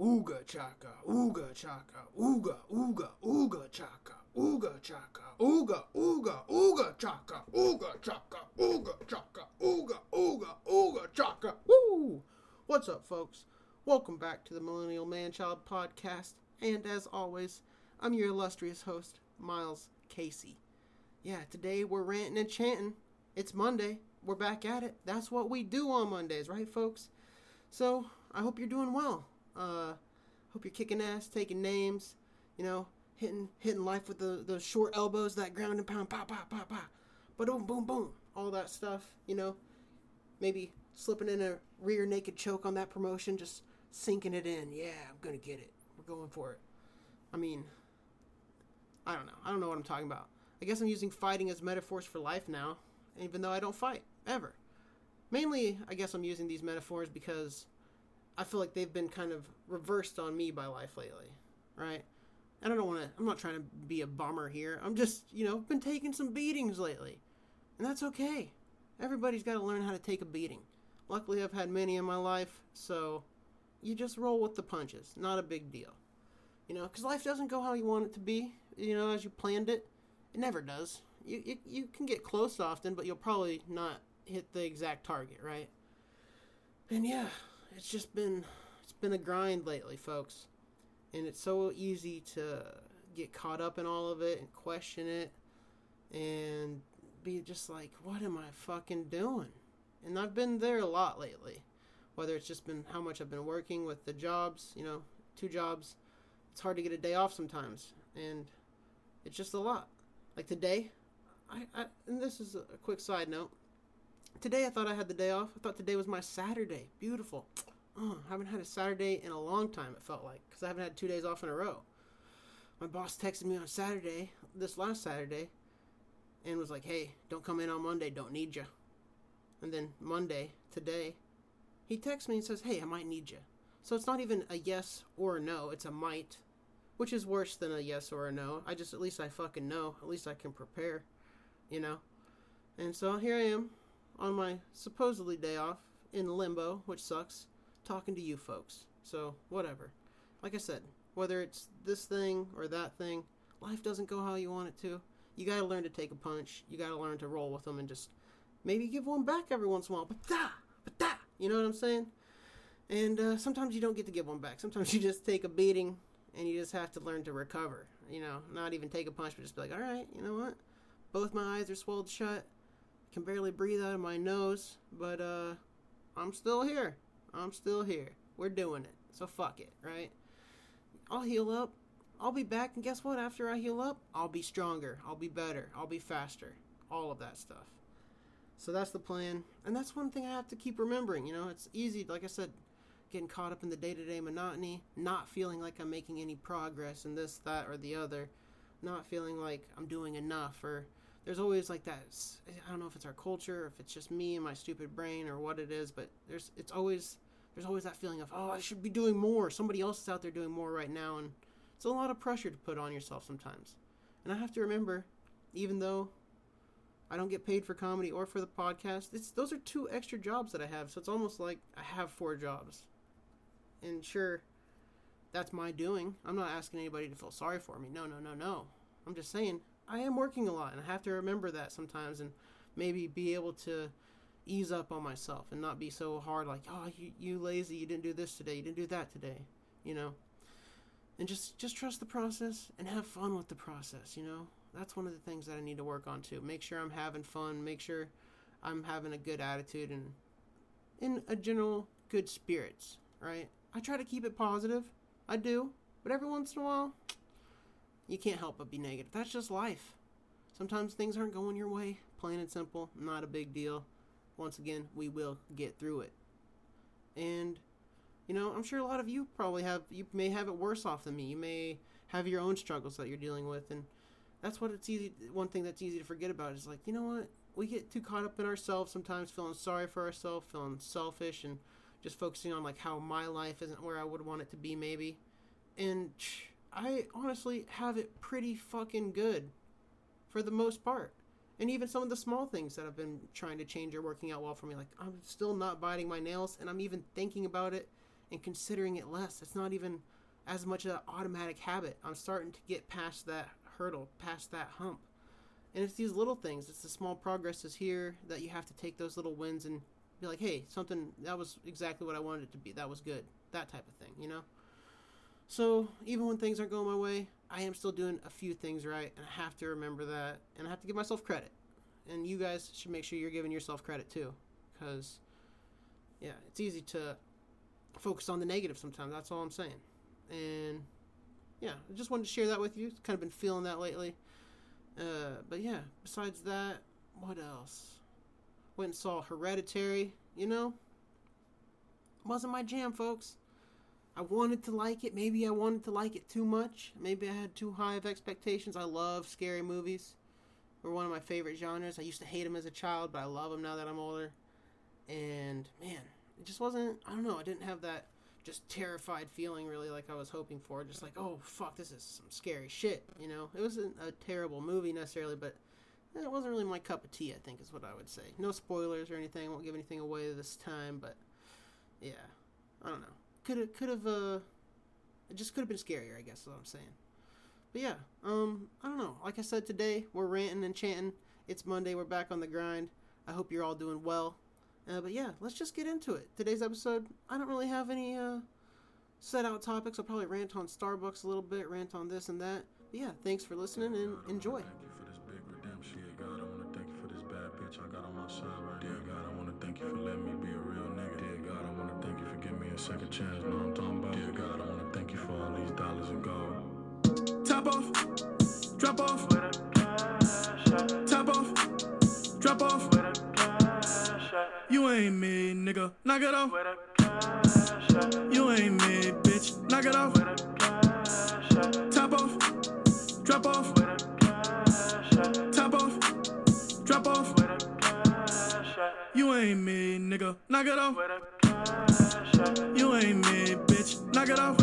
Ooga chaka, ooga chaka, ooga, ooga, ooga chaka, ooga chaka, ooga, ooga, ooga chaka, ooga chaka, ooga chaka, ooga, ooga, ooga chaka. Woo! What's up, folks? Welcome back to the Millennial Manchild Podcast, and as always, I'm your illustrious host, Miles Casey. Yeah, today we're ranting and chanting. It's Monday. We're back at it. That's what we do on Mondays, right, folks? So, I hope you're doing well. Hope you're kicking ass, taking names, you know, hitting life with the short elbows, that ground and pound, pa pa pa pa, ba-doom, boom, boom, all that stuff, you know, maybe slipping in a rear naked choke on that promotion, just sinking it in. Yeah, I'm gonna get it. We're going for it. I mean, I don't know what I'm talking about. I guess I'm using fighting as metaphors for life now, even though I don't fight, ever. Mainly, I guess I'm using these metaphors because I feel like they've been kind of reversed on me by life lately, right? And I'm not trying to be a bummer here. I'm just, been taking some beatings lately. And that's okay. Everybody's got to learn how to take a beating. Luckily, I've had many in my life, so you just roll with the punches. Not a big deal. Because life doesn't go how you want it to be, as you planned it. It never does. You can get close often, but you'll probably not hit the exact target, right? And yeah, it's just been, a grind lately, folks, and it's so easy to get caught up in all of it and question it and be just like, what am I fucking doing? And I've been there a lot lately, whether it's just been how much I've been working with the jobs, 2 jobs, it's hard to get a day off sometimes, and it's just a lot. Like today, and this is a quick side note. Today I thought I had the day off. I thought today was my Saturday. Beautiful. I haven't had a Saturday in a long time, it felt like, because I haven't had 2 days off in a row. My boss texted me on Saturday, this last Saturday, and was like, hey, don't come in on Monday, don't need you. And then Monday, today, he texts me and says, hey, I might need you. So it's not even a yes or a no, it's a might, which is worse than a yes or a no. At least I fucking know. At least I can prepare, And so here I am, on my supposedly day off, in limbo, which sucks, talking to you folks. So, whatever. Like I said, whether it's this thing or that thing, life doesn't go how you want it to. You gotta learn to take a punch. You gotta learn to roll with them and just maybe give one back every once in a while. But you know what I'm saying? And sometimes you don't get to give one back. Sometimes you just take a beating and you just have to learn to recover. Not even take a punch, but just be like, all right, you know what? Both my eyes are swelled shut. Can barely breathe out of my nose, but I'm still here. We're doing it, so fuck it, right? I'll heal up. I'll be back, and guess what? After I heal up, I'll be stronger. I'll be better. I'll be faster. All of that stuff. So that's the plan, and that's one thing I have to keep remembering. It's easy, like I said, getting caught up in the day-to-day monotony, not feeling like I'm making any progress in this, that, or the other, not feeling like I'm doing enough, or there's always like that, I don't know if it's our culture, or if it's just me and my stupid brain or what it is, but there's always that feeling of, oh, I should be doing more. Somebody else is out there doing more right now. And it's a lot of pressure to put on yourself sometimes. And I have to remember, even though I don't get paid for comedy or for the podcast, those are 2 extra jobs that I have. So it's almost like I have 4 jobs. And sure, that's my doing. I'm not asking anybody to feel sorry for me. No. I'm just saying, I am working a lot, and I have to remember that sometimes and maybe be able to ease up on myself and not be so hard like, oh, you lazy, you didn't do this today, you didn't do that today, And just trust the process and have fun with the process, That's one of the things that I need to work on too. Make sure I'm having fun, make sure I'm having a good attitude and in a general good spirits, right? I try to keep it positive, I do, but every once in a while, you can't help but be negative. That's just life. Sometimes things aren't going your way. Plain and simple. Not a big deal. Once again, we will get through it. And, I'm sure a lot of you probably you may have it worse off than me. You may have your own struggles that you're dealing with. And that's one thing that's easy to forget about is like, you know what? We get too caught up in ourselves sometimes, feeling sorry for ourselves, feeling selfish, and just focusing on like how my life isn't where I would want it to be maybe. And I honestly have it pretty fucking good for the most part. And even some of the small things that I've been trying to change are working out well for me. Like, I'm still not biting my nails, and I'm even thinking about it and considering it less. It's not even as much of an automatic habit. I'm starting to get past that hurdle, past that hump. And it's these little things. It's the small progresses here that you have to take those little wins and be like, hey, something, that was exactly what I wanted it to be. That was good. That type of thing, you know? So even when things aren't going my way, I am still doing a few things right. And I have to remember that. And I have to give myself credit. And you guys should make sure you're giving yourself credit too. Because, yeah, it's easy to focus on the negative sometimes. That's all I'm saying. And, yeah, I just wanted to share that with you. Kind of been feeling that lately. But yeah, besides that, what else? Went and saw Hereditary, you know? Wasn't my jam, folks. I wanted to like it. Maybe I wanted to like it too much. Maybe I had too high of expectations. I love scary movies. They're one of my favorite genres. I used to hate them as a child, but I love them now that I'm older. And, man, it just wasn't, I don't know, I didn't have that just terrified feeling really like I was hoping for. Just like, oh, fuck, this is some scary shit, you know? It wasn't a terrible movie necessarily, but it wasn't really my cup of tea, I think is what I would say. No spoilers or anything. I won't give anything away this time, but yeah, I don't know. It just could have been scarier, I guess is what I'm saying. But yeah, I don't know. Like I said, today we're ranting and chanting. It's Monday. We're back on the grind. I hope you're all doing well. But yeah, let's just get into it. Today's episode, I don't really have any set-out topics. I'll probably rant on Starbucks a little bit, rant on this and that. But yeah, thanks for listening and enjoy. Thank you for this big redemption. Dear God, I want to thank you for this bad bitch I got on my side right now. Dear God, I want to thank you for letting me be a real nigga. Dear God, I want to thank you for giving me a second chance. Know what I'm talking about? Dear God, I want to thank you for all these dollars and gold. Top off, drop off. Top off, drop off. You ain't me, nigga, knock it off. You ain't me, bitch, knock it off. Top off, drop off. Top off, drop off. You ain't me, nigga, knock it off. You ain't me, bitch, knock it off.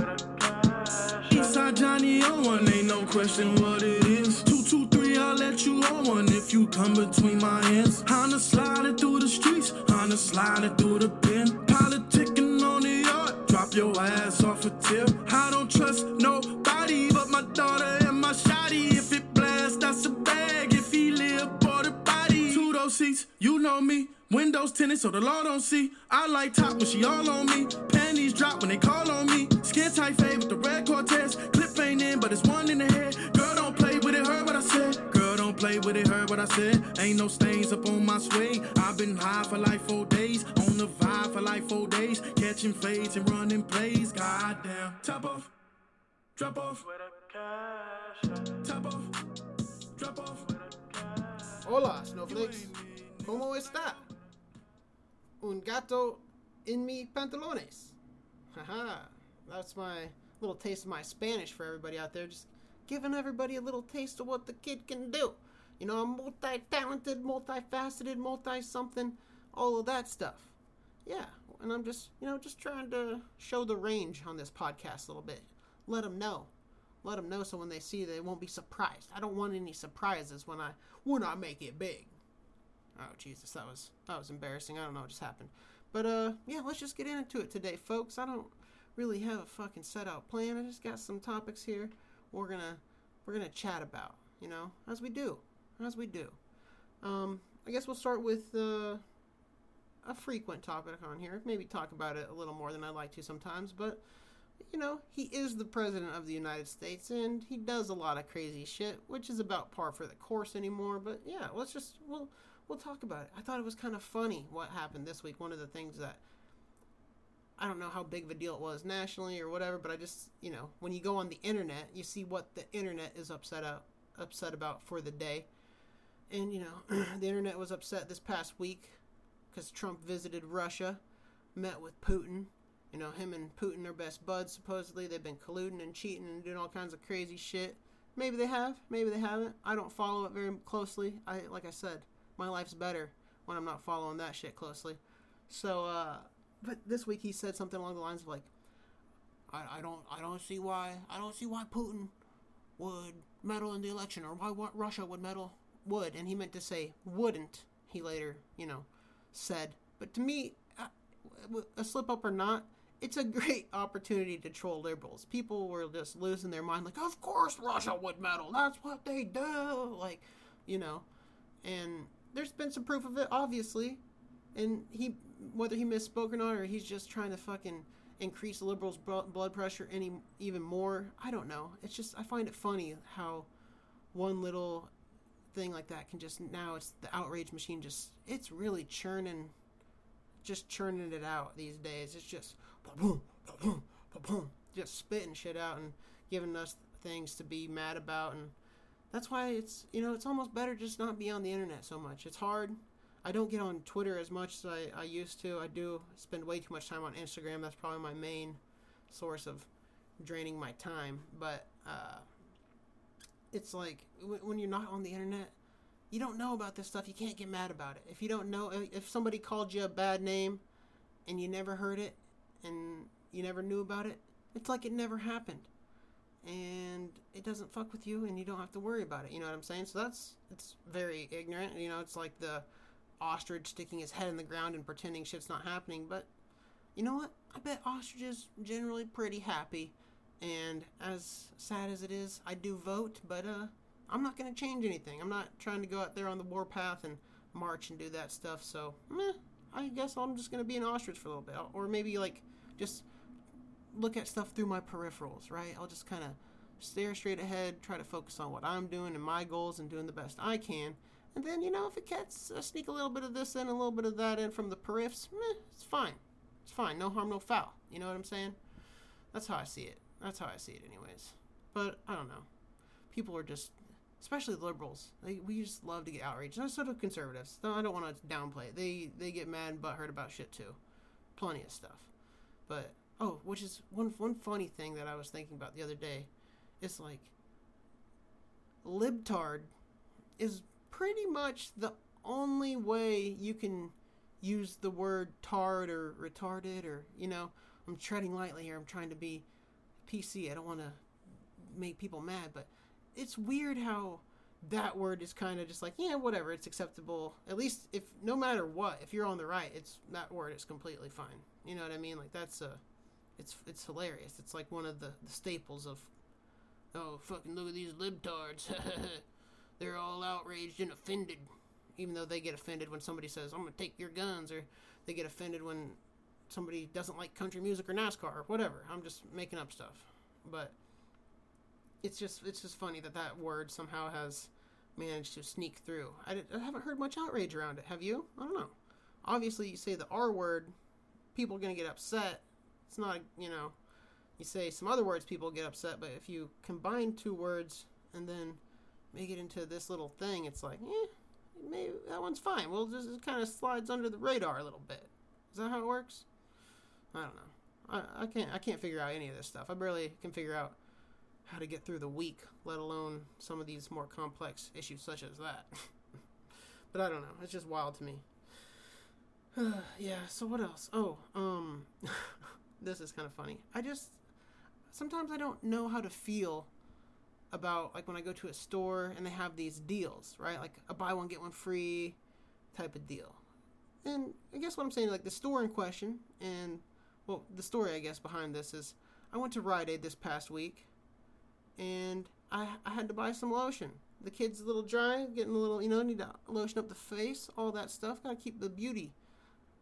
Eastside Johnny on one, ain't no question what it is. 223, I'll let you on one if you come between my hands. Honda sliding through the streets, Honda sliding through the pen. Politicking on the yard, drop your ass off a tip. I don't trust nobody but my daughter and my shawty. If it blast, that's a bag. If he live, bought a body. Two those seats, you know me. Windows tinted so the law don't see. I like top when she all on me. Panties drop when they call on me. Skin tight fade with the red Cortez. Clip ain't in, but it's one in the head. Girl, don't play with it, heard what I said. Girl, don't play with it, heard what I said. Ain't no stains up on my suede. I've been high for like 4 days. On the vibe for like 4 days. Catching fades and running plays. Goddamn. Top off. Drop off. Top off. Drop off. Hola, snowflakes. ¿Cómo está? Un gato en mi pantalones. Haha. That's my little taste of my Spanish for everybody out there. Just giving everybody a little taste of what the kid can do. You know, I'm multi-talented, multi-faceted, multi-something, all of that stuff. Yeah, and I'm just, you know, just trying to show the range on this podcast a little bit. Let them know. Let them know so when they see, they won't be surprised. I don't want any surprises when I make it big. Oh, Jesus, that was embarrassing. I don't know what just happened. But, yeah, let's just get into it today, folks. I don't really have a fucking set-out plan. I just got some topics here we're gonna chat about, you know, as we do. As we do. I guess we'll start with a frequent topic on here. Maybe talk about it a little more than I like to sometimes. But, you know, he is the president of the United States, and he does a lot of crazy shit, which is about par for the course anymore. But, yeah, We'll talk about it. I thought it was kind of funny what happened this week. One of the things that, I don't know how big of a deal it was nationally or whatever, but I just, you know, when you go on the internet, you see what the internet is upset about for the day. And, you know, the internet was upset this past week because Trump visited Russia, met with Putin. You know, him and Putin are best buds, supposedly. They've been colluding and cheating and doing all kinds of crazy shit. Maybe they have. Maybe they haven't. I don't follow it very closely. Like I said, my life's better when I'm not following that shit closely. So, but this week he said something along the lines of like, I don't see why Putin would meddle in the election, or why Russia would meddle, would, and he meant to say wouldn't, he later, you know, said. But to me, a slip up or not, it's a great opportunity to troll liberals. People were just losing their mind, like, of course Russia would meddle. That's what they do. Like, you know, and there's been some proof of it, obviously. And he, whether he misspoke or not, or he's just trying to fucking increase liberals' blood pressure even more, I don't know. It's just, I find it funny how one little thing like that can just, now it's the outrage machine, just, it's really churning it out these days. It's just boom, boom, boom, just spitting shit out and giving us things to be mad about. And that's why it's, you know, it's almost better just not be on the internet so much. It's hard. I don't get on Twitter as much as I used to. I do spend way too much time on Instagram. That's probably my main source of draining my time. But it's like when you're not on the internet, you don't know about this stuff. You can't get mad about it. If you don't know, if somebody called you a bad name and you never heard it and you never knew about it, it's like it never happened. And it doesn't fuck with you and you don't have to worry about it. You know what I'm saying? So it's very ignorant. You know, it's like the ostrich sticking his head in the ground and pretending shit's not happening. But you know what? I bet ostriches generally pretty happy. And as sad as it is, I do vote, but I'm not going to change anything. I'm not trying to go out there on the warpath and march and do that stuff. So I guess I'm just going to be an ostrich for a little bit. Or maybe like just look at stuff through my peripherals, right? I'll just kind of stare straight ahead, try to focus on what I'm doing and my goals and doing the best I can. And then, you know, if it gets, sneak a little bit of this in, a little bit of that in from the periffs, it's fine. It's fine. No harm, no foul. You know what I'm saying? That's how I see it. That's how I see it anyways. But I don't know. People are just, especially the liberals, we just love to get outraged. And so do conservatives. No, I don't want to downplay it. They get mad and butthurt about shit too. Plenty of stuff. But, oh, which is one funny thing that I was thinking about the other day. It's like, libtard is pretty much the only way you can use the word tard or retarded, or, you know, I'm treading lightly here. I'm trying to be PC. I don't want to make people mad, but it's weird how that word is kind of just like, yeah, whatever, it's acceptable. At least if, no matter what, if you're on the right, it's, that word is completely fine. You know what I mean? Like that's it's hilarious. It's like one of the staples of, oh, fucking look at these libtards. They're all outraged and offended. Even though they get offended when somebody says, I'm going to take your guns, or they get offended when somebody doesn't like country music or NASCAR or whatever. I'm just making up stuff. But it's just funny that word somehow has managed to sneak through. I haven't heard much outrage around it. Have you? I don't know. Obviously, you say the R word, people are going to get upset. It's not, you know, you say some other words, people get upset. But if you combine two words and then make it into this little thing, it's like, maybe that one's fine. Well, it kind of slides under the radar a little bit. Is that how it works? I don't know. I can't figure out any of this stuff. I barely can figure out how to get through the week, let alone some of these more complex issues such as that. But I don't know. It's just wild to me. Yeah, so what else? Oh, this is kind of funny. Sometimes I don't know how to feel about, like, when I go to a store and they have these deals, right? Like a buy one, get one free type of deal. And I guess what I'm saying, like the store in question, and, well, the story, I guess, behind this is I went to Rite Aid this past week, and I had to buy some lotion. The kid's a little dry, getting a little, you know, need to lotion up the face, all that stuff. Gotta keep the beauty,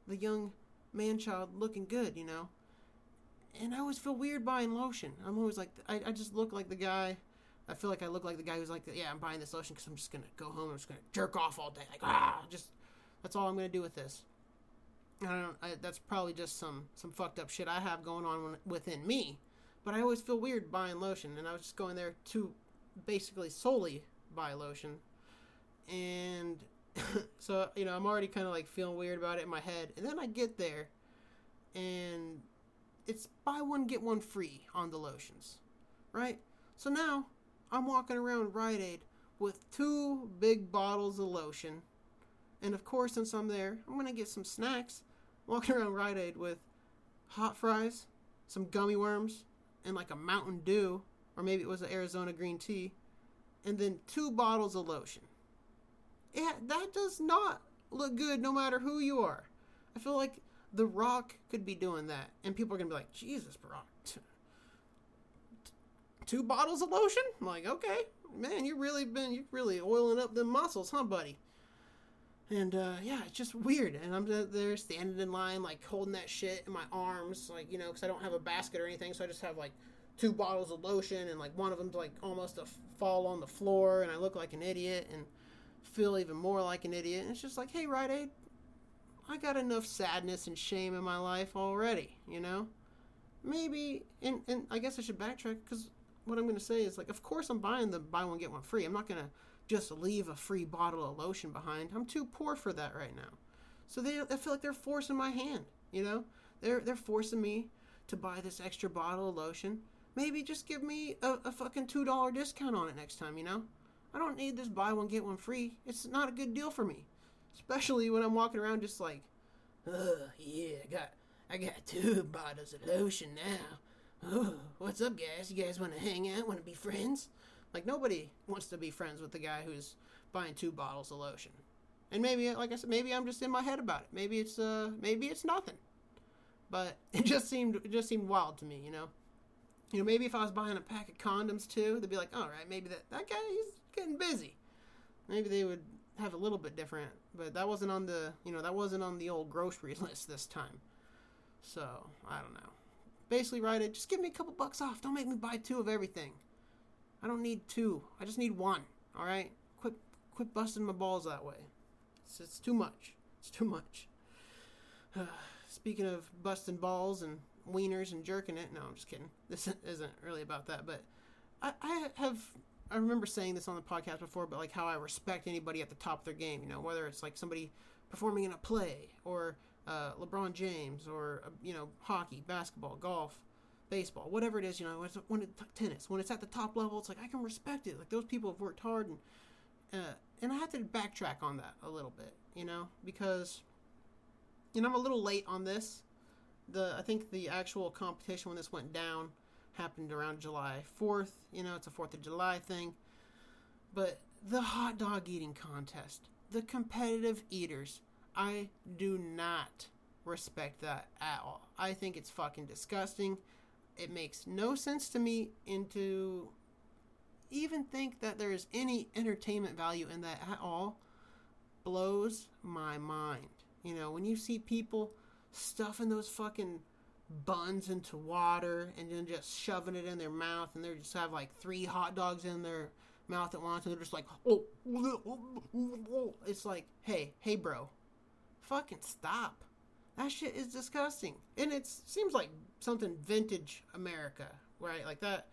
the young man-child looking good, you know. And I always feel weird buying lotion. I'm always like, I just look like the guy, I feel like I look like the guy who's like, yeah, I'm buying this lotion because I'm just gonna go home, I'm just gonna jerk off all day. Like, that's all I'm gonna do with this. That's probably just some fucked up shit I have going on within me. But I always feel weird buying lotion, and I was just going there to basically solely buy lotion. And so, you know, I'm already kind of like feeling weird about it in my head. And then I get there, and it's buy one, get one free on the lotions, right? So now I'm walking around Rite Aid with two big bottles of lotion. And of course, since I'm there, I'm going to get some snacks. Walking around Rite Aid with hot fries, some gummy worms, and like a Mountain Dew, or maybe it was an Arizona green tea, and then two bottles of lotion. Yeah, that does not look good no matter who you are. I feel like The Rock could be doing that, and people are going to be like, Jesus, Brock, two bottles of lotion? I'm like, okay, man, you've really oiling up them muscles, huh, buddy? And, yeah, it's just weird. And I'm there standing in line, like, holding that shit in my arms, like, you know, because I don't have a basket or anything, so I just have, like, two bottles of lotion, and, like, one of them's, like, almost to fall on the floor, and I look like an idiot and feel even more like an idiot. And it's just like, hey, Rite Aid, I got enough sadness and shame in my life already, you know? Maybe, and I guess I should backtrack, because what I'm going to say is, like, of course I'm buying the buy one, get one free. I'm not going to just leave a free bottle of lotion behind. I'm too poor for that right now. So I feel like they're forcing my hand, you know? They're forcing me to buy this extra bottle of lotion. Maybe just give me a fucking $2 discount on it next time, you know? I don't need this buy one, get one free. It's not a good deal for me. Especially when I'm walking around just like, oh, yeah, I got two bottles of lotion now. Oh, what's up, guys? You guys want to hang out? Want to be friends? Like, nobody wants to be friends with the guy who's buying two bottles of lotion. And maybe, like I said, maybe I'm just in my head about it. Maybe it's nothing. But it just seemed wild to me, you know? You know, maybe if I was buying a pack of condoms, too, they'd be like, all right, maybe that guy, he's getting busy. Maybe they would have a little bit different, but that wasn't on the old grocery list this time. So, I don't know. Basically, Rite Aid, just give me a couple bucks off. Don't make me buy two of everything. I don't need two. I just need one, all right? Quit busting my balls that way. It's too much. It's too much. Speaking of busting balls and wieners and jerking it. No, I'm just kidding. This isn't really about that, but I remember saying this on the podcast before, but like how I respect anybody at the top of their game, you know, whether it's like somebody performing in a play or LeBron James or, you know, hockey, basketball, golf, baseball, whatever it is, you know, tennis, when it's at the top level, it's like, I can respect it. Like those people have worked hard and I have to backtrack on that a little bit, you know, because, you know, I'm a little late on this. I think the actual competition when this went down happened around July 4th. You know, it's a 4th of July thing. But the hot dog eating contest, the competitive eaters, I do not respect that at all. I think it's fucking disgusting. It makes no sense to me to even think that there is any entertainment value in that at all. Blows my mind. You know, when you see people stuffing those fucking buns into water and then just shoving it in their mouth, and they just have like three hot dogs in their mouth at once, and they're just like, oh. It's like, hey bro, fucking stop. That shit is disgusting. And it seems like something vintage America, right? Like that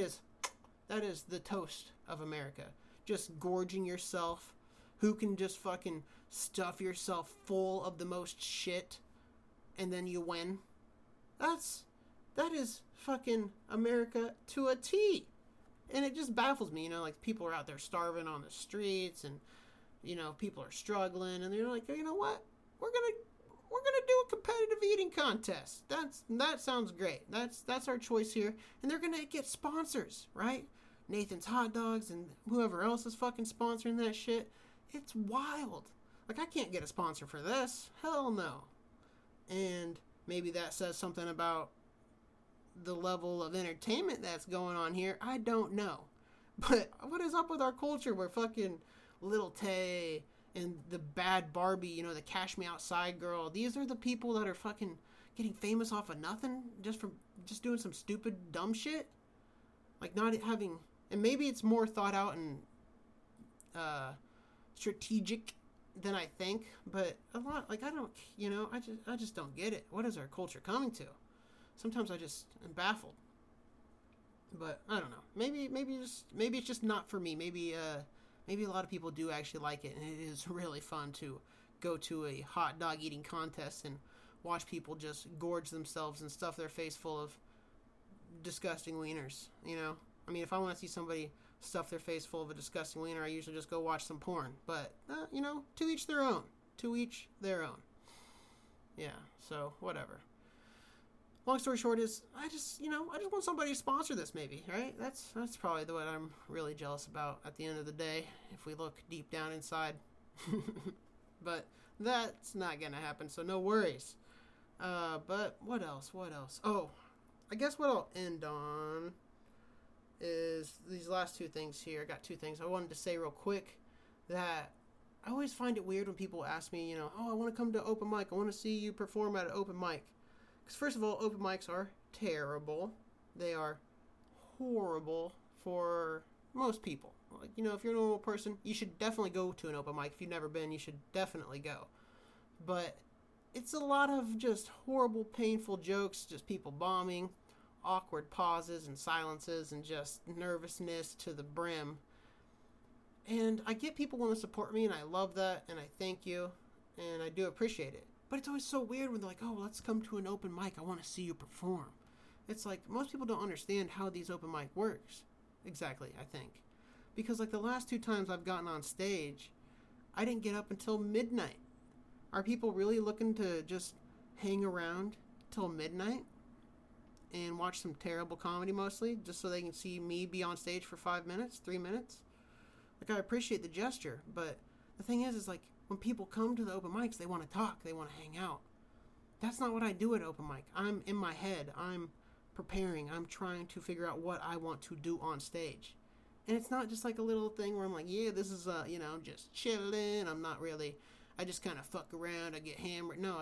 is the toast of America, just gorging yourself. Who can just fucking stuff yourself full of the most shit and then you win? That is fucking America to a T. And it just baffles me, you know, like people are out there starving on the streets and, you know, people are struggling and they're like, you know what? We're gonna do a competitive eating contest. That sounds great. That's our choice here. And they're gonna get sponsors, right? Nathan's Hot Dogs and whoever else is fucking sponsoring that shit. It's wild. Like I can't get a sponsor for this. Hell no. And maybe that says something about the level of entertainment that's going on here. I don't know. But what is up with our culture where fucking Lil Tay and the Bad Barbie, you know, the Cash Me Outside girl, these are the people that are fucking getting famous off of nothing just doing some stupid, dumb shit? Like not having... And maybe it's more thought out and strategic than I think, but a lot, like, I don't, you know, I just don't get it. What is our culture coming to? Sometimes I just am baffled. But I don't know. Maybe it's just not for me. Maybe a lot of people do actually like it, and it is really fun to go to a hot dog eating contest and watch people just gorge themselves and stuff their face full of disgusting wieners, you know? I mean, if I want to see somebody stuff their face full of a disgusting wiener, I usually just go watch some porn. But, you know, to each their own. To each their own. Yeah, so, whatever. Long story short is, I just want somebody to sponsor this maybe, right? That's probably the one I'm really jealous about at the end of the day, if we look deep down inside. But that's not going to happen, so no worries. But what else? What else? Oh, I guess what I'll end on is these last two things here. I got two things I wanted to say real quick that I always find it weird when people ask me, you know, oh, I want to come to open mic. I want to see you perform at an open mic. Because first of all, open mics are terrible. They are horrible for most people. Like, you know, if you're a normal person, you should definitely go to an open mic. If you've never been, you should definitely go. But it's a lot of just horrible, painful jokes, just people bombing, awkward pauses and silences, and just nervousness to the brim. And I get people want to support me, and I love that, and I thank you, and I do appreciate it. But it's always so weird when they're like, oh, let's come to an open mic. I want to see you perform. It's like most people don't understand how these open mic works exactly, I think. Because like the last two times I've gotten on stage, I didn't get up until midnight. Are people really looking to just hang around till midnight and watch some terrible comedy mostly just so they can see me be on stage for 5 minutes, 3 minutes? Like, I appreciate the gesture, but the thing is like when people come to the open mics, they want to talk, they want to hang out. That's not what I do at open mic. I'm in my head. I'm preparing. I'm trying to figure out what I want to do on stage. And it's not just like a little thing where I'm like, yeah, this is, you know, just chilling. I'm not really, I just kind of fuck around. I get hammered. No,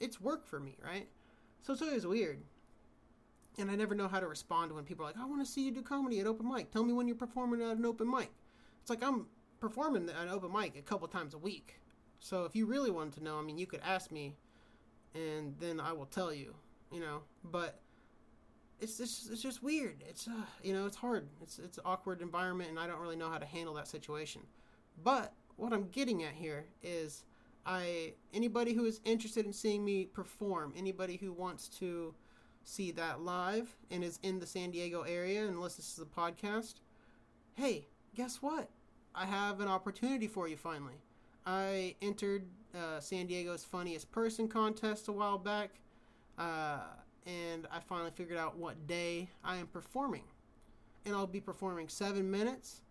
it's work for me, right? So it's always weird. And I never know how to respond when people are like, I want to see you do comedy at open mic. Tell me when you're performing at an open mic. It's like I'm performing at an open mic a couple times a week. So if you really wanted to know, I mean, you could ask me and then I will tell you, you know, but it's just weird. It's, you know, it's hard. It's an awkward environment, and I don't really know how to handle that situation. But what I'm getting at here is anybody who is interested in seeing me perform, anybody who wants to see that live and is in the San Diego area and listens to the podcast, hey, guess what? I have an opportunity for you finally. I entered San Diego's Funniest Person contest a while back, and I finally figured out what day I am performing. And I'll be performing 7 minutes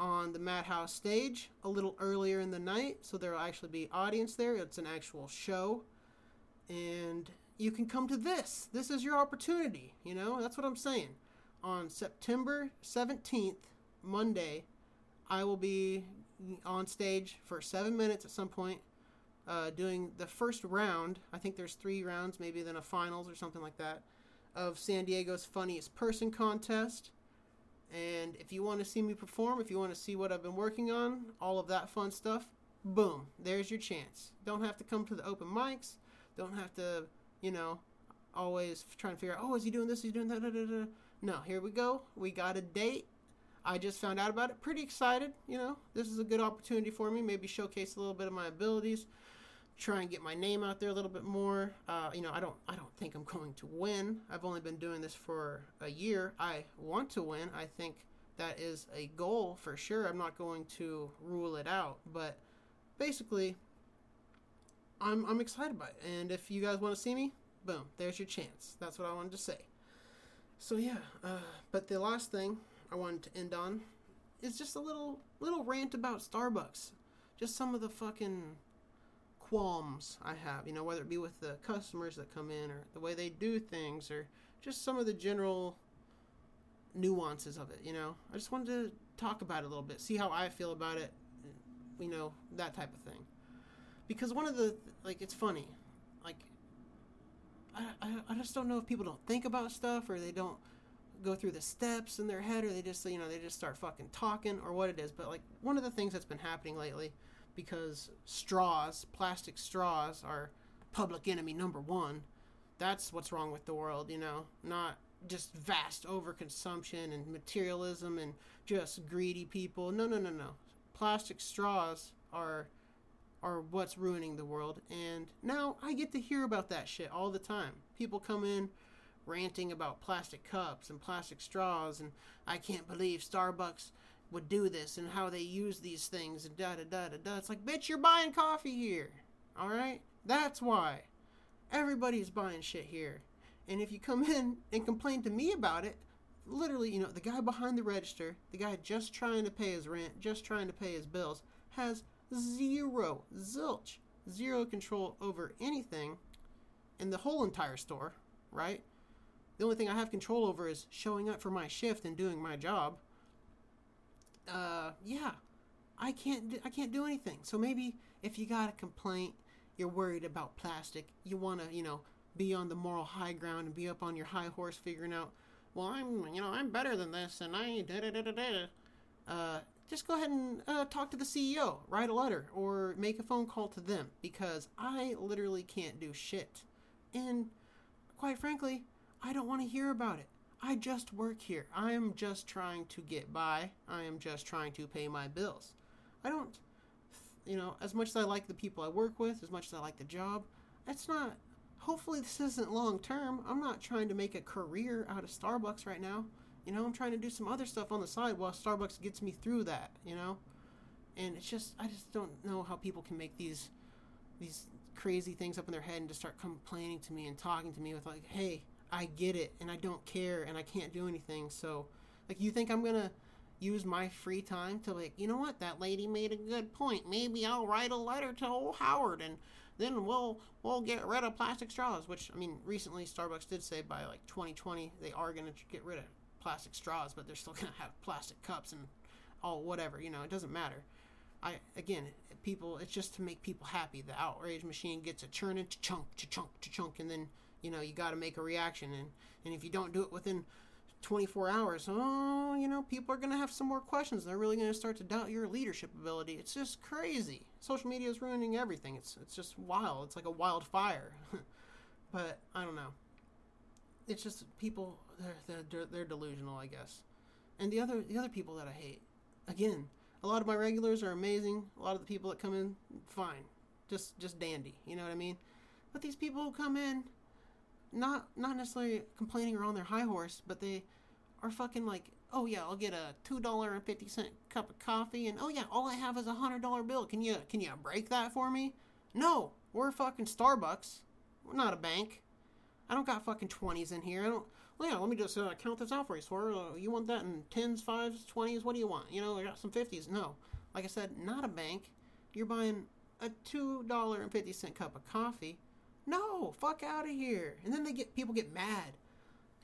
on the Madhouse stage a little earlier in the night, so there will actually be audience there. It's an actual show, and you can come to this. This is your opportunity, you know? That's what I'm saying. On September 17th, Monday, I will be on stage for 7 minutes at some point, doing the first round. I think there's 3 rounds, maybe then a finals or something like that, of San Diego's Funniest Person contest. And if you want to see me perform, if you want to see what I've been working on, all of that fun stuff, boom, there's your chance. Don't have to come to the open mics. Don't have to, you know, always try and figure out, oh, is he doing this? Is he doing that? No, here we go. We got a date. I just found out about it. Pretty excited, you know. This is a good opportunity for me. Maybe showcase a little bit of my abilities. Try and get my name out there a little bit more. You know, I don't think I'm going to win. I've only been doing this for a year. I want to win. I think that is a goal for sure. I'm not going to rule it out. But basically, I'm excited by it. And if you guys want to see me, boom, there's your chance. That's what I wanted to say. So yeah, but the last thing I wanted to end on is just a little rant about Starbucks. Just some of the fucking qualms I have, you know, whether it be with the customers that come in or the way they do things or just some of the general nuances of it, you know. I just wanted to talk about it a little bit, see how I feel about it, you know, that type of thing. Because one of the, like, it's funny, like, I just don't know if people don't think about stuff or they don't go through the steps in their head, or they just, you know, they just start fucking talking or what it is. But like one of the things that's been happening lately, because straws, plastic straws, are public enemy number 1. That's what's wrong with the world, you know, not just vast overconsumption and materialism and just greedy people. No. Plastic straws are what's ruining the world. And now I get to hear about that shit all the time. People come in ranting about plastic cups and plastic straws, and I can't believe Starbucks would do this and how they use these things and da-da-da-da-da. It's like, bitch, you're buying coffee here, all right? That's why. Everybody's buying shit here. And if you come in and complain to me about it, literally, you know, the guy behind the register, the guy just trying to pay his rent, just trying to pay his bills, has zero control over anything and the whole entire store, right? The only thing I have control over is showing up for my shift and doing my job. I can't do anything. So maybe if you got a complaint, you're worried about plastic, you want to, be on the moral high ground and be up on your high horse figuring out, well, I'm better than this, and I da-da-da-da-da. Just go ahead and talk to the CEO, write a letter, or make a phone call to them, because I literally can't do shit. And quite frankly, I don't want to hear about it. I just work here. I am just trying to get by. I am just trying to pay my bills. I don't, as much as I like the people I work with, as much as I like the job, that's not, hopefully this isn't long term. I'm not trying to make a career out of Starbucks right now. I'm trying to do some other stuff on the side while Starbucks gets me through that, And it's just, I just don't know how people can make these crazy things up in their head and just start complaining to me and talking to me with like, hey, I get it, and I don't care, and I can't do anything. So, you think I'm going to use my free time to, what, that lady made a good point. Maybe I'll write a letter to old Howard, and then we'll get rid of plastic straws, which, recently Starbucks did say by, 2020, they are going to get rid of plastic straws, but they're still going to have plastic cups and all whatever, it doesn't matter. People, it's just to make people happy. The outrage machine gets a churning, cha-chunk, cha-chunk, cha-chunk, and then, you got to make a reaction. And if you don't do it within 24 hours, people are going to have some more questions. They're really going to start to doubt your leadership ability. It's just crazy. Social media is ruining everything. It's just wild. It's like a wildfire. But I don't know. It's just people, they're delusional, I guess. And the other people that I hate, again, a lot of my regulars are amazing. A lot of the people that come in, fine. Just dandy, you know what I mean? But these people who come in, not necessarily complaining or on their high horse, but they are fucking like, oh yeah, I'll get a $2.50 cup of coffee, and oh yeah, all I have is $100 bill. Can you break that for me? No, we're fucking Starbucks. We're not a bank. I don't got fucking 20s in here. I don't. Well, yeah, let me just count this out for you, sir. You want that in 10s, 5s, 20s? What do you want? I got some 50s. No, like I said, not a bank. You're buying a $2.50 cup of coffee. No, fuck out of here. And then people get mad.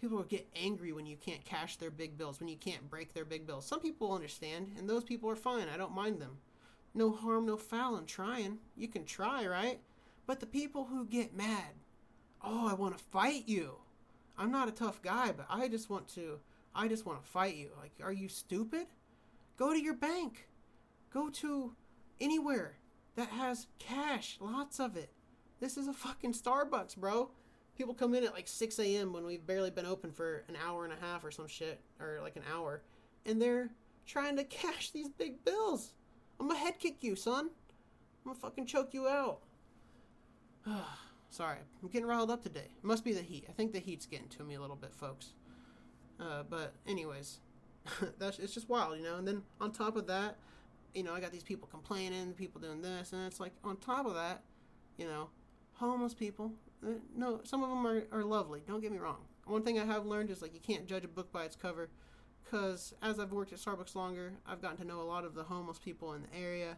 People will get angry when you can't cash their big bills, when you can't break their big bills. Some people understand, and those people are fine. I don't mind them. No harm, no foul in trying. You can try, right? But the people who get mad, oh, I want to fight you. I'm not a tough guy, but I just want to fight you. Like, are you stupid? Go to your bank. Go to anywhere that has cash, lots of it. This is a fucking Starbucks, bro. People come in at 6 a.m. when we've barely been open for an hour and a half or some shit, or an hour, and they're trying to cash these big bills. I'm gonna head kick you, son. I'm gonna fucking choke you out. Sorry, I'm getting riled up today. It must be the heat. I think the heat's getting to me a little bit, folks. But anyways, it's just wild, And then on top of that, I got these people complaining, people doing this, and it's on top of that, homeless people, no, some of them are lovely, don't get me wrong. One thing I have learned is you can't judge a book by its cover, because as I've worked at Starbucks longer, I've gotten to know a lot of the homeless people in the area,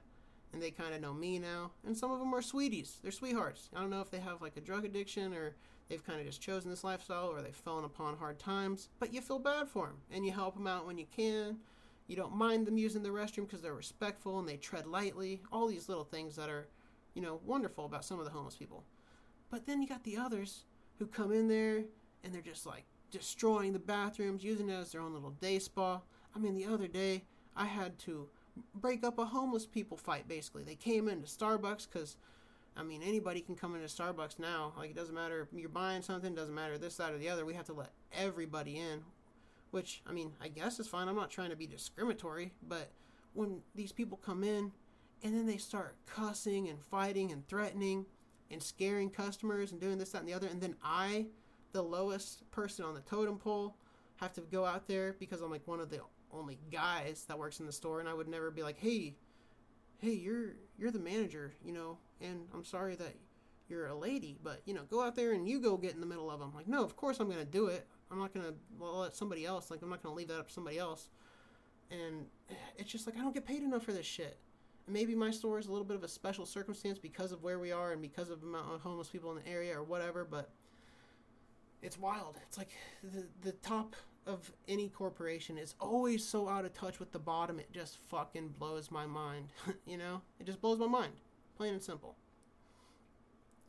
and they kind of know me now, and some of them are sweeties, they're sweethearts. I don't know if they have a drug addiction, or they've kind of just chosen this lifestyle, or they've fallen upon hard times, but you feel bad for them, and you help them out when you can. You don't mind them using the restroom because they're respectful and they tread lightly, all these little things that are wonderful about some of the homeless people. But then you got the others who come in there and they're just destroying the bathrooms, using it as their own little day spa. The other day I had to break up a homeless people fight, basically. They came into Starbucks because, anybody can come into Starbucks now. It doesn't matter if you're buying something, doesn't matter this side or the other. We have to let everybody in, which, I guess is fine. I'm not trying to be discriminatory, but when these people come in, and then they start cussing and fighting and threatening and scaring customers and doing this, that, and the other. And then I, the lowest person on the totem pole, have to go out there because I'm one of the only guys that works in the store. And I would never be hey, you're the manager, and I'm sorry that you're a lady, but, go out there and you go get in the middle of them. No, of course I'm going to do it. I'm not going to let somebody else, I'm not going to leave that up to somebody else. And it's just I don't get paid enough for this shit. maybe my store is a little bit of a special circumstance because of where we are and because of the amount of homeless people in the area or whatever, but it's wild. It's like the top of any corporation is always so out of touch with the bottom, it just fucking blows my mind, you know? It just blows my mind, plain and simple.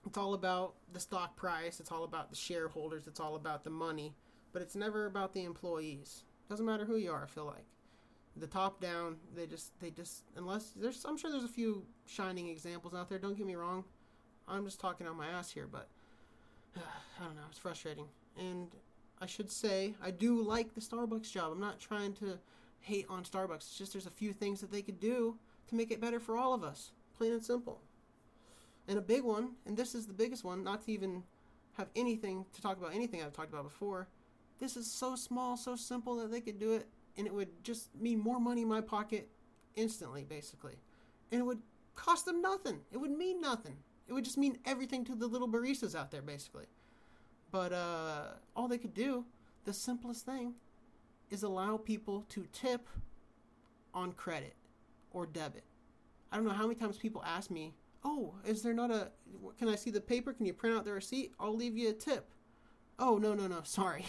It's all about the stock price, it's all about the shareholders, it's all about the money, but it's never about the employees. Doesn't matter who you are, I feel like. The top down, they just unless there's, I'm sure there's a few shining examples out there, don't get me wrong. I'm just talking out my ass here, but I don't know, it's frustrating. And I should say, I do like the Starbucks job. I'm not trying to hate on Starbucks. It's just there's a few things that they could do to make it better for all of us, plain and simple. And a big one, and this is the biggest one, not to even have anything to talk about anything I've talked about before. This is so small, so simple that they could do it, and it would just mean more money in my pocket instantly, basically. And it would cost them nothing. It would mean nothing. It would just mean everything to the little baristas out there, basically. But all they could do, the simplest thing, is allow people to tip on credit or debit. I don't know how many times people ask me, oh, is there not a, can I see the paper? Can you print out the receipt? I'll leave you a tip. Oh, no, sorry.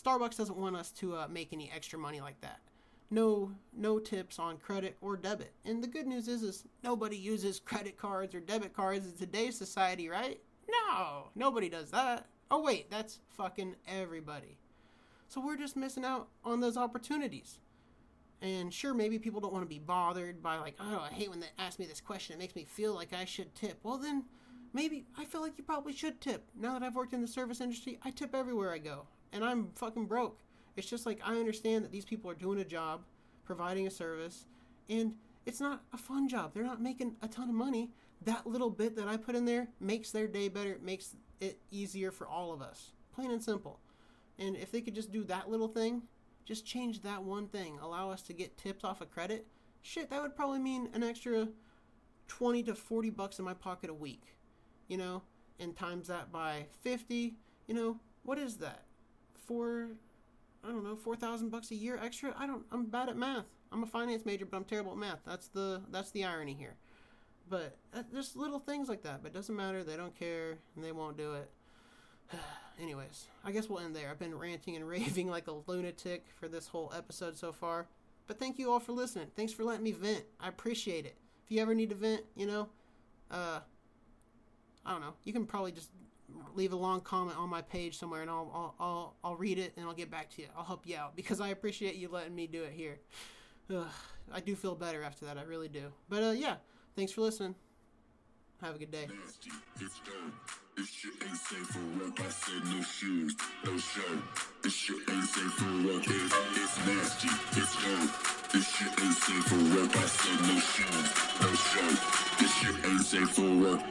Starbucks doesn't want us to make any extra money like that. No tips on credit or debit. And the good news is nobody uses credit cards or debit cards in today's society, right? No, nobody does that. Oh, wait, that's fucking everybody. So we're just missing out on those opportunities. And sure, maybe people don't want to be bothered by like, oh, I hate when they ask me this question. It makes me feel like I should tip. Well, then maybe I feel like you probably should tip. Now that I've worked in the service industry, I tip everywhere I go. And I'm fucking broke. It's just like I understand that these people are doing a job, providing a service, and it's not a fun job. They're not making a ton of money. That little bit that I put in there makes their day better. It makes it easier for all of us. Plain and simple. And if they could just do that little thing, just change that one thing, allow us to get tips off of credit, shit, that would probably mean an extra $20 to $40 in my pocket a week, you know, and times that by 50, you know, what is that? $4,000 a year extra? I'm bad at math. I'm a finance major, but I'm terrible at math. That's the irony here. But there's little things like that, but it doesn't matter. They don't care and they won't do it. Anyways, I guess we'll end there. I've been ranting and raving like a lunatic for this whole episode so far. But thank you all for listening. Thanks for letting me vent. I appreciate it. If you ever need to vent, you know, I don't know. You can probably just leave a long comment on my page somewhere, and I'll read it, and I'll get back to you. I'll help you out, because I appreciate you letting me do it here. I do feel better after that. I really do. But, yeah, thanks for listening. Have a good day. Nasty. It's dope. This shit ain't safe for work. I said no shoes, no shirt. This shit ain't safe for work. It's nasty. It's dope. This shit ain't safe for work. I said no shoes, no shirt. This shit ain't safe for work.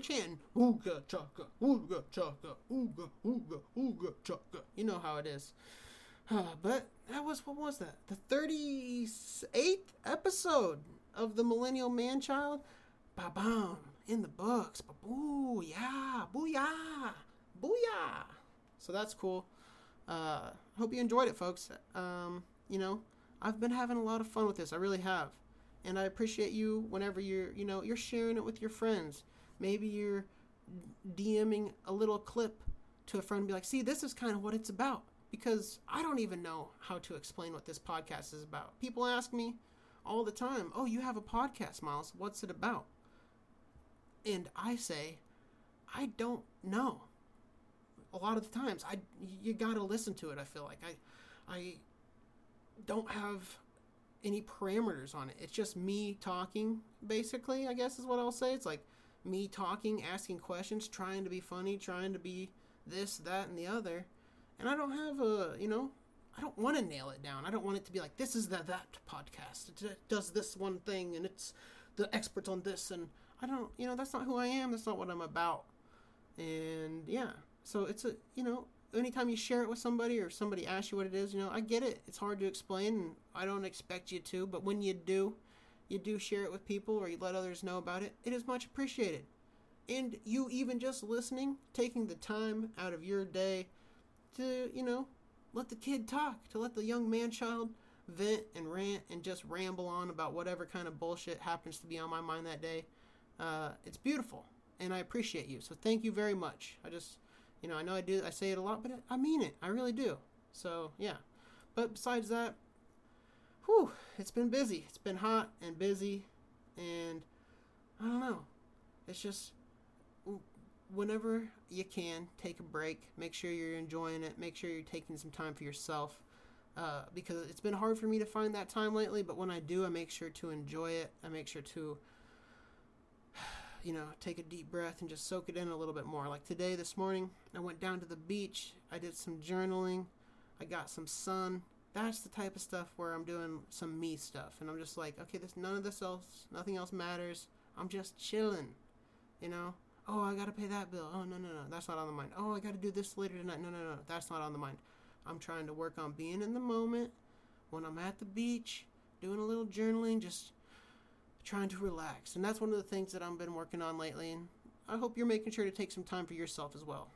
Chin. Ooga chaka, ooga chaka, ooga, ooga, ooga chaka. You know how it is. But that was, what was that? The 38th episode of the Millennial Man-Child. Ba-bam. In the books. Ba-boo. Yeah. Booyah. Booyah. So that's cool. Hope you enjoyed it, folks. You know, I've been having a lot of fun with this. I really have. And I appreciate you whenever you're sharing it with your friends. Maybe you're DMing a little clip to a friend and be like, see, this is kind of what it's about. because I don't even know how to explain what this podcast is about. People ask me all the time, "Oh, you have a podcast, Miles. What's it about?" And I say, I don't know. A lot of the times, you gotta listen to it, I feel like. I don't have any parameters on it. It's just me talking, basically, I guess is what I'll say. It's like me talking, asking questions, trying to be funny, trying to be this, that, and the other. And I don't have I don't want to nail it down. I don't want it to be like, this is the that podcast. It does this one thing, and it's the experts on this. And I don't, that's not who I am. That's not what I'm about. And yeah, so it's anytime you share it with somebody or somebody asks you what it is, I get it. It's hard to explain, and I don't expect you to, but when you do share it with people or you let others know about it, it is much appreciated. And you even just listening, taking the time out of your day to, let the kid talk, to let the young man-child vent and rant and just ramble on about whatever kind of bullshit happens to be on my mind that day. It's beautiful, and I appreciate you. So thank you very much. I just, I know I say it a lot, but I mean it. I really do. So, yeah. But besides that, it's been busy. It's been hot and busy, and I don't know. It's just, whenever you can, take a break. Make sure you're enjoying it. Make sure you're taking some time for yourself, because it's been hard for me to find that time lately, but when I do, I make sure to enjoy it. I make sure to take a deep breath and just soak it in a little bit more. Like today, this morning, I went down to the beach. I did some journaling. I got some sun. That's the type of stuff where I'm doing some me stuff. And I'm just like, okay, nothing else matters. I'm just chilling, Oh, I got to pay that bill. Oh, no, that's not on the mind. Oh, I got to do this later tonight. No, that's not on the mind. I'm trying to work on being in the moment when I'm at the beach, doing a little journaling, just trying to relax. And that's one of the things that I've been working on lately, and I hope you're making sure to take some time for yourself as well,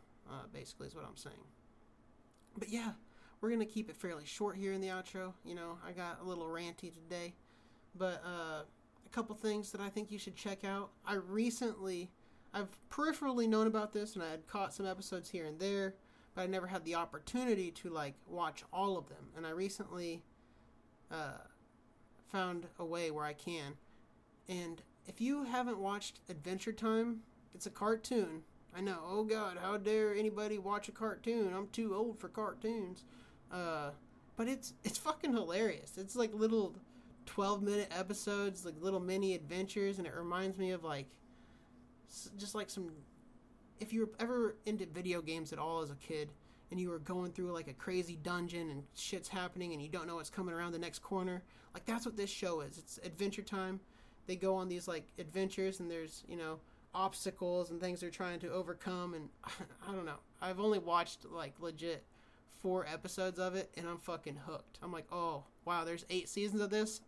basically is what I'm saying. But yeah, we're going to keep it fairly short here in the outro. I got a little ranty today, but a couple things that I think you should check out. I've peripherally known about this, and I had caught some episodes here and there, but I never had the opportunity to watch all of them. And I recently found a way where I can. And if you haven't watched Adventure Time, it's a cartoon. I know, oh God, how dare anybody watch a cartoon? I'm too old for cartoons. But it's fucking hilarious. It's like little 12-minute episodes, like little mini adventures, and it reminds me of if you were ever into video games at all as a kid, and you were going through a crazy dungeon and shit's happening and you don't know what's coming around the next corner, that's what this show is. It's Adventure Time. They go on these adventures, and there's obstacles and things they're trying to overcome, and I don't know. I've only watched legit 4 episodes of it, and I'm fucking hooked. I'm like, oh wow, there's 8 seasons of this.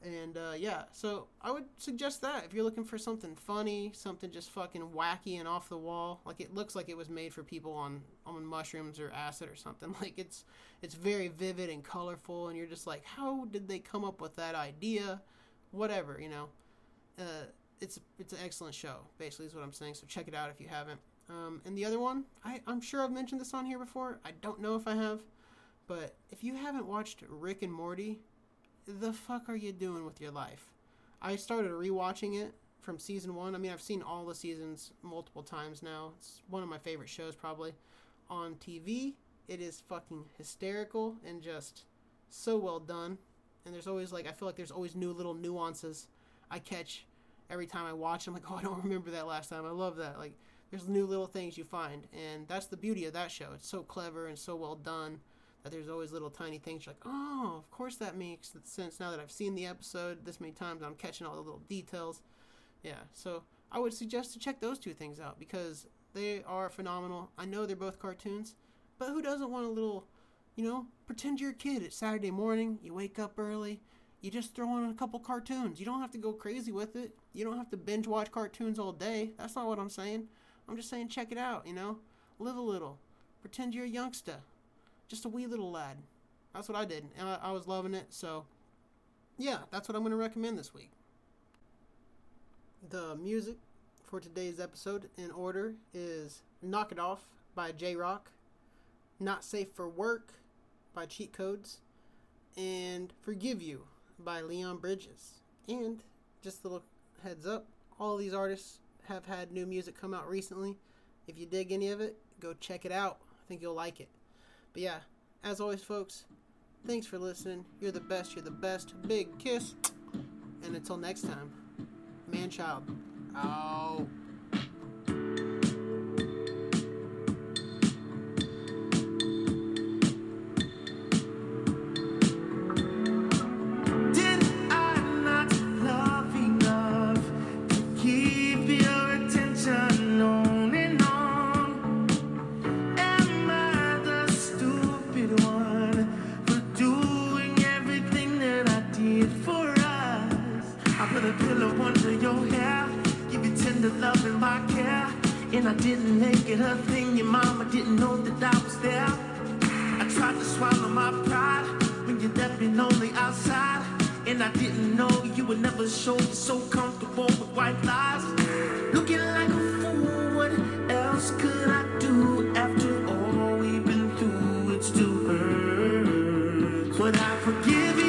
And yeah, so I would suggest that if you're looking for something funny, something just fucking wacky and off the wall. It looks like it was made for people on mushrooms or acid or something. It's very vivid and colorful, and you're just like, how did they come up with that idea? Whatever, it's an excellent show, basically is what I'm saying. So check it out if you haven't. And the other one, I'm sure I've mentioned this on here before. I don't know if I have, but if you haven't watched Rick and Morty, the fuck are you doing with your life? I started rewatching it from season 1. I mean, I've seen all the seasons multiple times now. It's one of my favorite shows, probably, on TV. It is fucking hysterical and just so well done. And there's always I feel like there's always new little nuances I catch every time I watch. I'm like, oh, I don't remember that last time. I love that. There's new little things you find, and that's the beauty of that show. It's so clever and so well done. That there's always little tiny things you're like, oh, of course that makes sense now that I've seen the episode this many times. I'm catching all the little details. Yeah, so I would suggest to check those two things out because they are phenomenal. I know they're both cartoons, but who doesn't want a little, pretend you're a kid. It's Saturday morning. You wake up early. You just throw on a couple cartoons. You don't have to go crazy with it. You don't have to binge watch cartoons all day. That's not what I'm saying. I'm just saying check it out, Live a little. Pretend you're a youngster. Just a wee little lad. That's what I did, and I was loving it. So, yeah, that's what I'm going to recommend this week. The music for today's episode in order is Knock It Off by J-Rock, Not Safe for Work by Cheat Codes, and Forgive You by Leon Bridges. And just a little heads up, all these artists have had new music come out recently. If you dig any of it, go check it out. I think you'll like it. But yeah, as always, folks, thanks for listening. You're the best, you're the best. Big kiss. And until next time, Man-Child. Ow. I didn't make it her thing, your mama didn't know that I was there. I tried to swallow my pride when you left me lonely outside, and I didn't know you would never show me so comfortable with white lies. Looking like a fool, what else could I do? After all we've been through, it's too hurt, but I forgive you.